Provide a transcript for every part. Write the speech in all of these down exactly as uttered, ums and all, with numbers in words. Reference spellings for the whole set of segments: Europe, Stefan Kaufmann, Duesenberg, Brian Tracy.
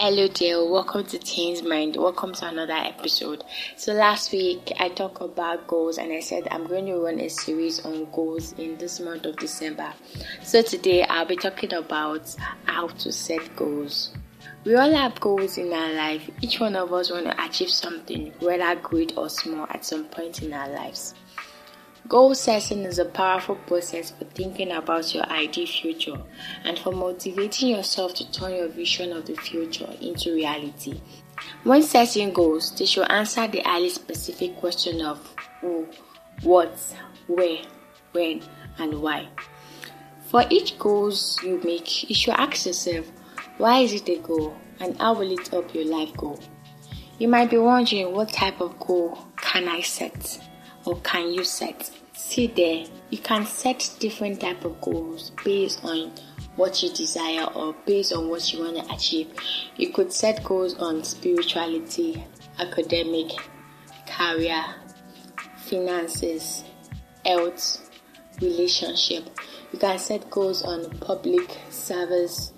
Hello dear, welcome to Teen's Mind, welcome to another episode. So last week I talked about goals and I said I'm going to run a series on goals in this month of December. So today I'll be talking about how to set goals. We all have goals in our life, each one of us want to achieve something, whether great or small, at some point in our lives. Goal setting is a powerful process for thinking about your ideal future and for motivating yourself to turn your vision of the future into reality. When setting goals, they should answer the highly specific question of who, what, where, when, and why. For each goals you make, you should ask yourself, why is it a goal and how will it help your life goal? You might be wondering, what type of goal can I set? Or can you set? See there, you can set different type of goals based on what you desire or based on what you want to achieve. You could set goals on spirituality, academic, career, finances, health, relationship. You can set goals on public service,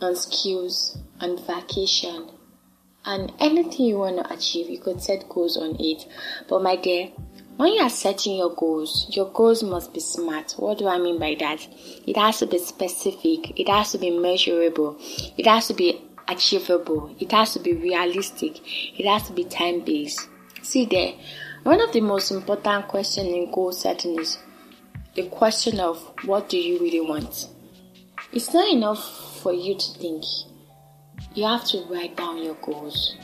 on skills, on vacation, and anything you want to achieve. You could set goals on it. But my dear, when you are setting your goals, your goals must be smart. What do I mean by that? It has to be specific. It has to be measurable. It has to be achievable. It has to be realistic. It has to be time-based. See there, one of the most important questions in goal setting is the question of what do you really want? It's not enough for you to think. You have to write down your goals.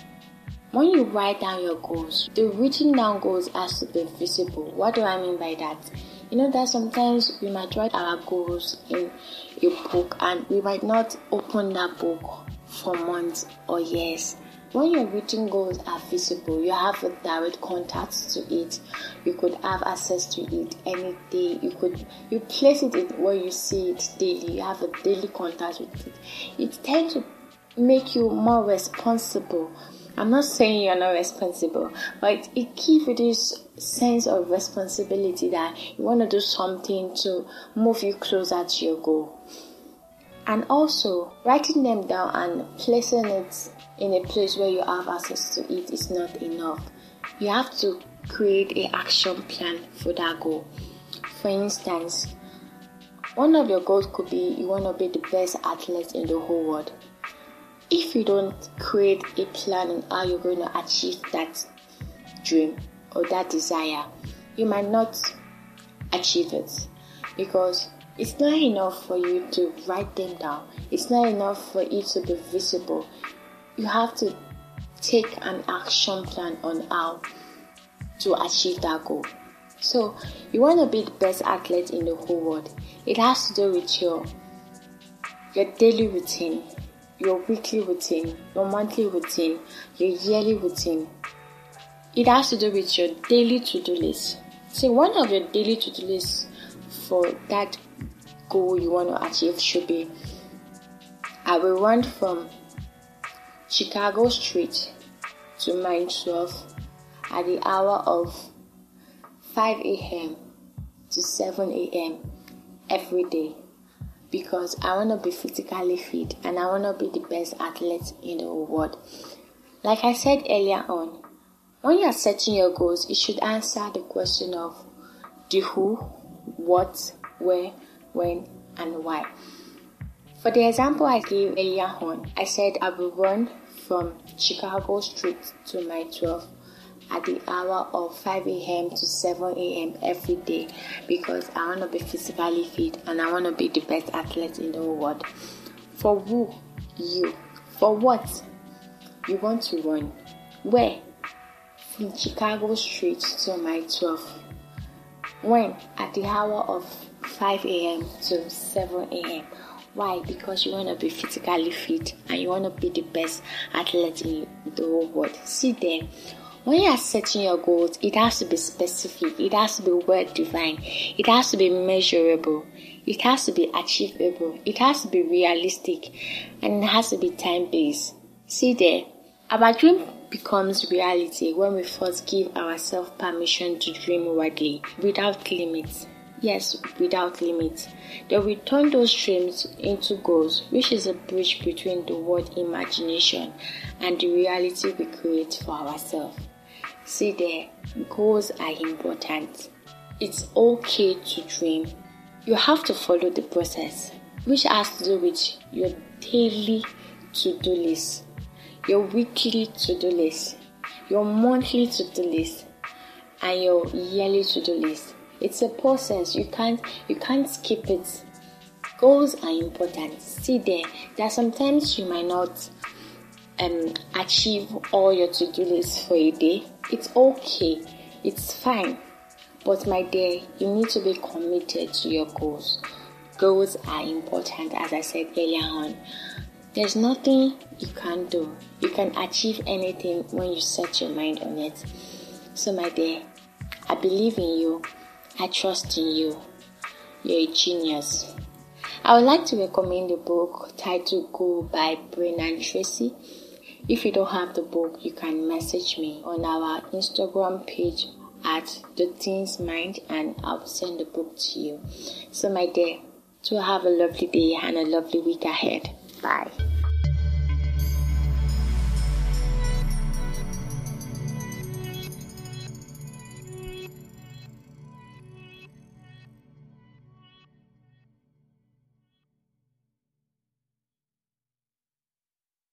When you write down your goals, the written down goals has to be visible. What do I mean by that? You know that sometimes we might write our goals in a book and we might not open that book for months or years. When your written goals are visible, you have a direct contact to it. You could have access to it any day. You could you place it in where you see it daily. You have a daily contact with it. It tends to make you more responsible. I'm not saying you're not responsible, but it gives you this sense of responsibility that you want to do something to move you closer to your goal. And also, writing them down and placing it in a place where you have access to it is not enough. You have to create an action plan for that goal. For instance, one of your goals could be you want to be the best athlete in the whole world. If you don't create a plan on how you're going to achieve that dream or that desire, you might not achieve it, because it's not enough for you to write them down. It's not enough for it to be visible. You have to take an action plan on how to achieve that goal. So you want to be the best athlete in the whole world. It has to do with your, your daily routine, your weekly routine, your monthly routine, your yearly routine. It has to do with your daily to-do list. See, one of your daily to-do lists for that goal you want to achieve should be, I will run from Chicago Street to mile twelve at the hour of five a.m. to seven a.m. every day, because I want to be physically fit and I want to be the best athlete in the whole world. Like I said earlier on, when you are setting your goals, you should answer the question of the who, what, where, when, and why. For the example I gave earlier on, I said I will run from Chicago Street to mile twelve at the hour of five a.m. to seven a.m. every day, because I want to be physically fit and I want to be the best athlete in the whole world. For who? You. For what? You want to run. Where? From Chicago Street to mile twelve. When? At the hour of five a.m. to seven a.m. Why? Because you want to be physically fit and you want to be the best athlete in the whole world. See there, when you are setting your goals, it has to be specific, it has to be well defined, it has to be measurable, it has to be achievable, it has to be realistic, and it has to be time-based. See there, our dream becomes reality when we first give ourselves permission to dream wildly, without limits. yes, without limit. They will turn those dreams into goals, which is a bridge between the word imagination and the reality we create for ourselves. See there, goals are important. It's okay to dream. You have to follow the process, which has to do with your daily to-do list, your weekly to-do list, your monthly to-do list, and your yearly to-do list. It's a process. You can't you can't skip it. Goals are important. See there, that sometimes you might not um, achieve all your to-do list for a day. It's okay. It's fine. But my dear, you need to be committed to your goals. Goals are important, as I said earlier on. There's nothing you can't do. You can achieve anything when you set your mind on it. So my dear, I believe in you. I trust in you. You're a genius. I would like to recommend the book titled Go by Brian Tracy. If you don't have the book, you can message me on our Instagram page at The Teens Mind, and I'll send the book to you. So my dear, to have a lovely day and a lovely week ahead. Bye.